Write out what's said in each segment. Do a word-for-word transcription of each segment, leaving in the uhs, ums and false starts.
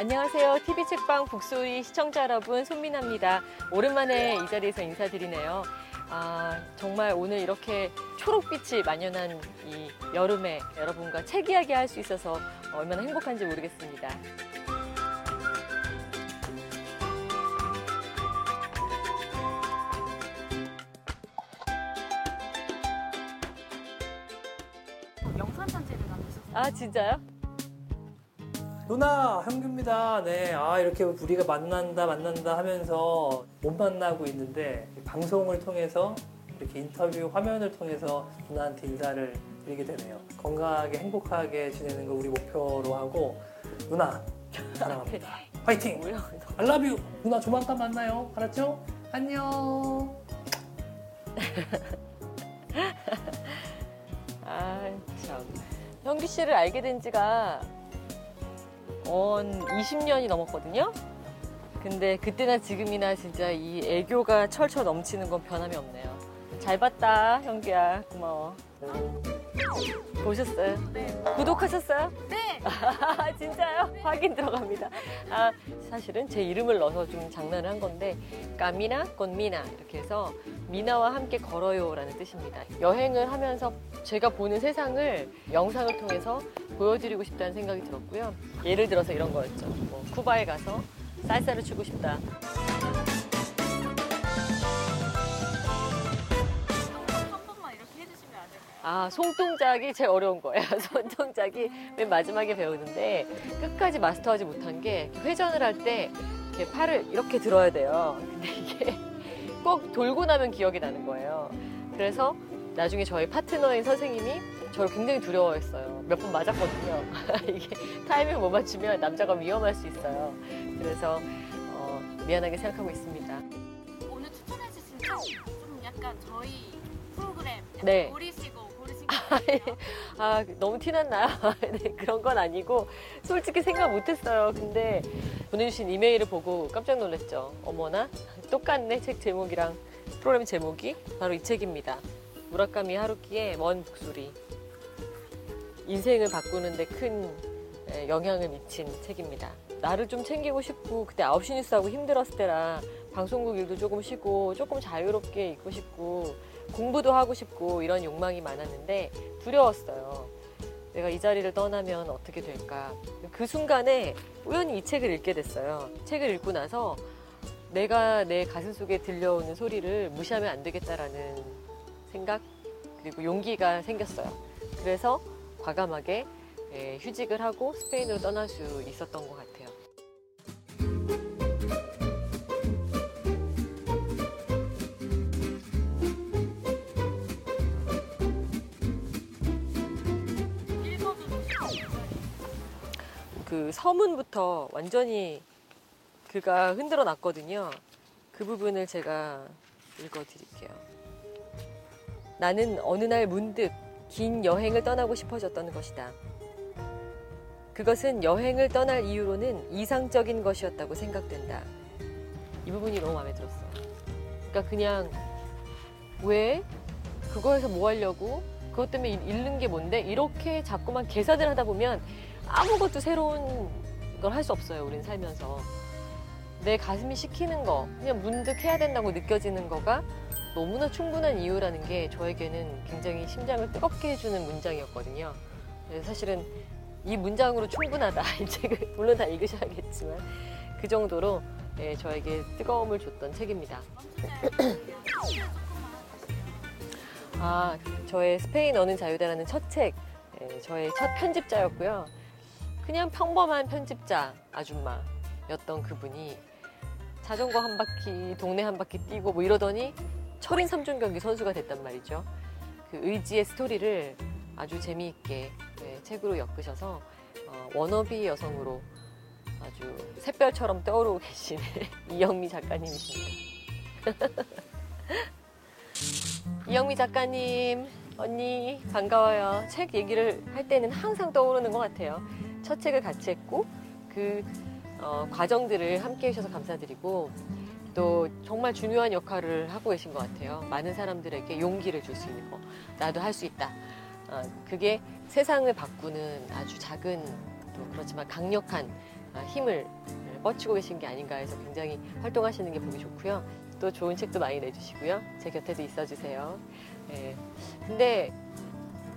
안녕하세요. 티비책방 북소리 시청자 여러분, 손미나입니다. 오랜만에 이 자리에서 인사드리네요. 아, 정말 오늘 이렇게 초록빛이 만연한 이 여름에 여러분과 책 이야기 할 수 있어서 얼마나 행복한지 모르겠습니다. 영상 편지를 남기셨어요. 아, 진짜요? 누나, 형규입니다. 네, 아, 이렇게 우리가 만난다, 만난다 하면서 못 만나고 있는데, 방송을 통해서, 이렇게 인터뷰 화면을 통해서 누나한테 인사를 드리게 되네요. 건강하게, 행복하게 지내는 걸 우리 목표로 하고, 누나, 사랑합니다. 화이팅! I love you! 누나, 조만간 만나요. 알았죠? 안녕! 아, 참. 형규 씨를 알게 된 지가, 이십 년이 넘었거든요. 근데 그때나 지금이나 진짜 이 애교가 철철 넘치는 건 변함이 없네요. 잘 봤다, 형규야. 고마워. 보셨어요? 네. 구독하셨어요? 네. 아, 진짜요? 네. 확인 들어갑니다. 아, 사실은 제 이름을 넣어서 좀 장난을 한 건데, 깐미나꼰미나 이렇게 해서 미나와 함께 걸어요라는 뜻입니다. 여행을 하면서 제가 보는 세상을 영상을 통해서 보여드리고 싶다는 생각이 들었고요. 예를 들어서 이런 거였죠. 뭐, 쿠바에 가서 살사를 추고 싶다. 아, 손동작이 제일 어려운 거예요. 손동작이 맨 마지막에 배우는데 끝까지 마스터하지 못한 게, 회전을 할 때 이렇게 팔을 이렇게 들어야 돼요. 근데 이게 꼭 돌고 나면 기억이 나는 거예요. 그래서 나중에 저희 파트너인 선생님이 저를 굉장히 두려워했어요. 몇 번 맞았거든요. 이게 타이밍을 못 맞추면 남자가 위험할 수 있어요. 그래서 어, 미안하게 생각하고 있습니다. 오늘 추천해 주신 좀 약간 저희 프로그램 네. 우리시고 아, 너무 티났나요? 네, 그런 건 아니고 솔직히 생각 못했어요. 근데 보내주신 이메일을 보고 깜짝 놀랐죠. 어머나, 똑같네. 책 제목이랑 프로그램 제목이 바로 이 책입니다. 무라카미 하루키의 먼 북소리. 인생을 바꾸는 데 큰 영향을 미친 책입니다. 나를 좀 챙기고 싶고, 그때 아홉 시 뉴스하고 힘들었을 때라 방송국 일도 조금 쉬고 조금 자유롭게 있고 싶고 공부도 하고 싶고 이런 욕망이 많았는데 두려웠어요. 내가 이 자리를 떠나면 어떻게 될까. 그 순간에 우연히 이 책을 읽게 됐어요. 책을 읽고 나서 내가 내 가슴 속에 들려오는 소리를 무시하면 안 되겠다라는 생각, 그리고 용기가 생겼어요. 그래서 과감하게 휴직을 하고 스페인으로 떠날 수 있었던 것 같아요. 그 서문부터 완전히 그가 흔들어 놨거든요. 그 부분을 제가 읽어드릴게요. 나는 어느 날 문득 긴 여행을 떠나고 싶어졌던 것이다. 그것은 여행을 떠날 이유로는 이상적인 것이었다고 생각된다. 이 부분이 너무 마음에 들었어요. 그러니까 그냥 왜? 그거에서 뭐 하려고? 그것 때문에 잃는 게 뭔데? 이렇게 자꾸만 계산을 하다 보면 아무것도 새로운 걸 할 수 없어요. 우린 살면서 내 가슴이 시키는 거, 그냥 문득 해야 된다고 느껴지는 거가 너무나 충분한 이유라는 게 저에게는 굉장히 심장을 뜨겁게 해주는 문장이었거든요. 그래서 사실은 이 문장으로 충분하다. 이 책을 물론 다 읽으셔야겠지만 그 정도로 예, 저에게 뜨거움을 줬던 책입니다. 아, 저의 스페인어는 자유다라는 첫 책, 예, 저의 첫 편집자였고요. 그냥 평범한 편집자 아줌마였던 그분이 자전거 한 바퀴, 동네 한 바퀴 뛰고 뭐 이러더니 철인 삼 종 경기 선수가 됐단 말이죠. 그 의지의 스토리를 아주 재미있게 예, 책으로 엮으셔서 어, 워너비 여성으로 아주 샛별처럼 떠오르고 계신 이영미 작가님이십니다. 이영미 작가님, 언니 반가워요. 책 얘기를 할 때는 항상 떠오르는 것 같아요. 첫 책을 같이 했고 그 어, 과정들을 함께 해주셔서 감사드리고 또 정말 중요한 역할을 하고 계신 것 같아요. 많은 사람들에게 용기를 줄 수 있는 거, 나도 할 수 있다. 어, 그게 세상을 바꾸는 아주 작은 또 그렇지만 강력한 힘을 뻗치고 계신 게 아닌가 해서 굉장히 활동하시는 게 보기 좋고요. 또 좋은 책도 많이 내주시고요. 제 곁에도 있어주세요. 예. 근데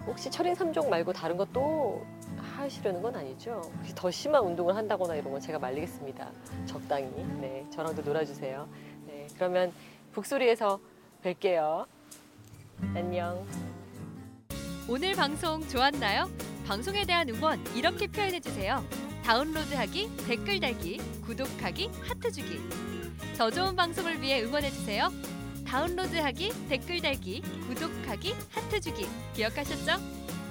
혹시 철인 삼종 말고 다른 것도 하시려는 건 아니죠? 혹시 더 심한 운동을 한다거나 이런 건 제가 말리겠습니다. 적당히. 네, 저랑도 놀아주세요. 네, 그러면 북소리에서 뵐게요. 안녕. 오늘 방송 좋았나요? 방송에 대한 응원 이렇게 표현해주세요. 다운로드하기, 댓글 달기, 구독하기, 하트 주기. 더 좋은 방송을 위해 응원해주세요. 다운로드하기, 댓글 달기, 구독하기, 하트 주기. 기억하셨죠?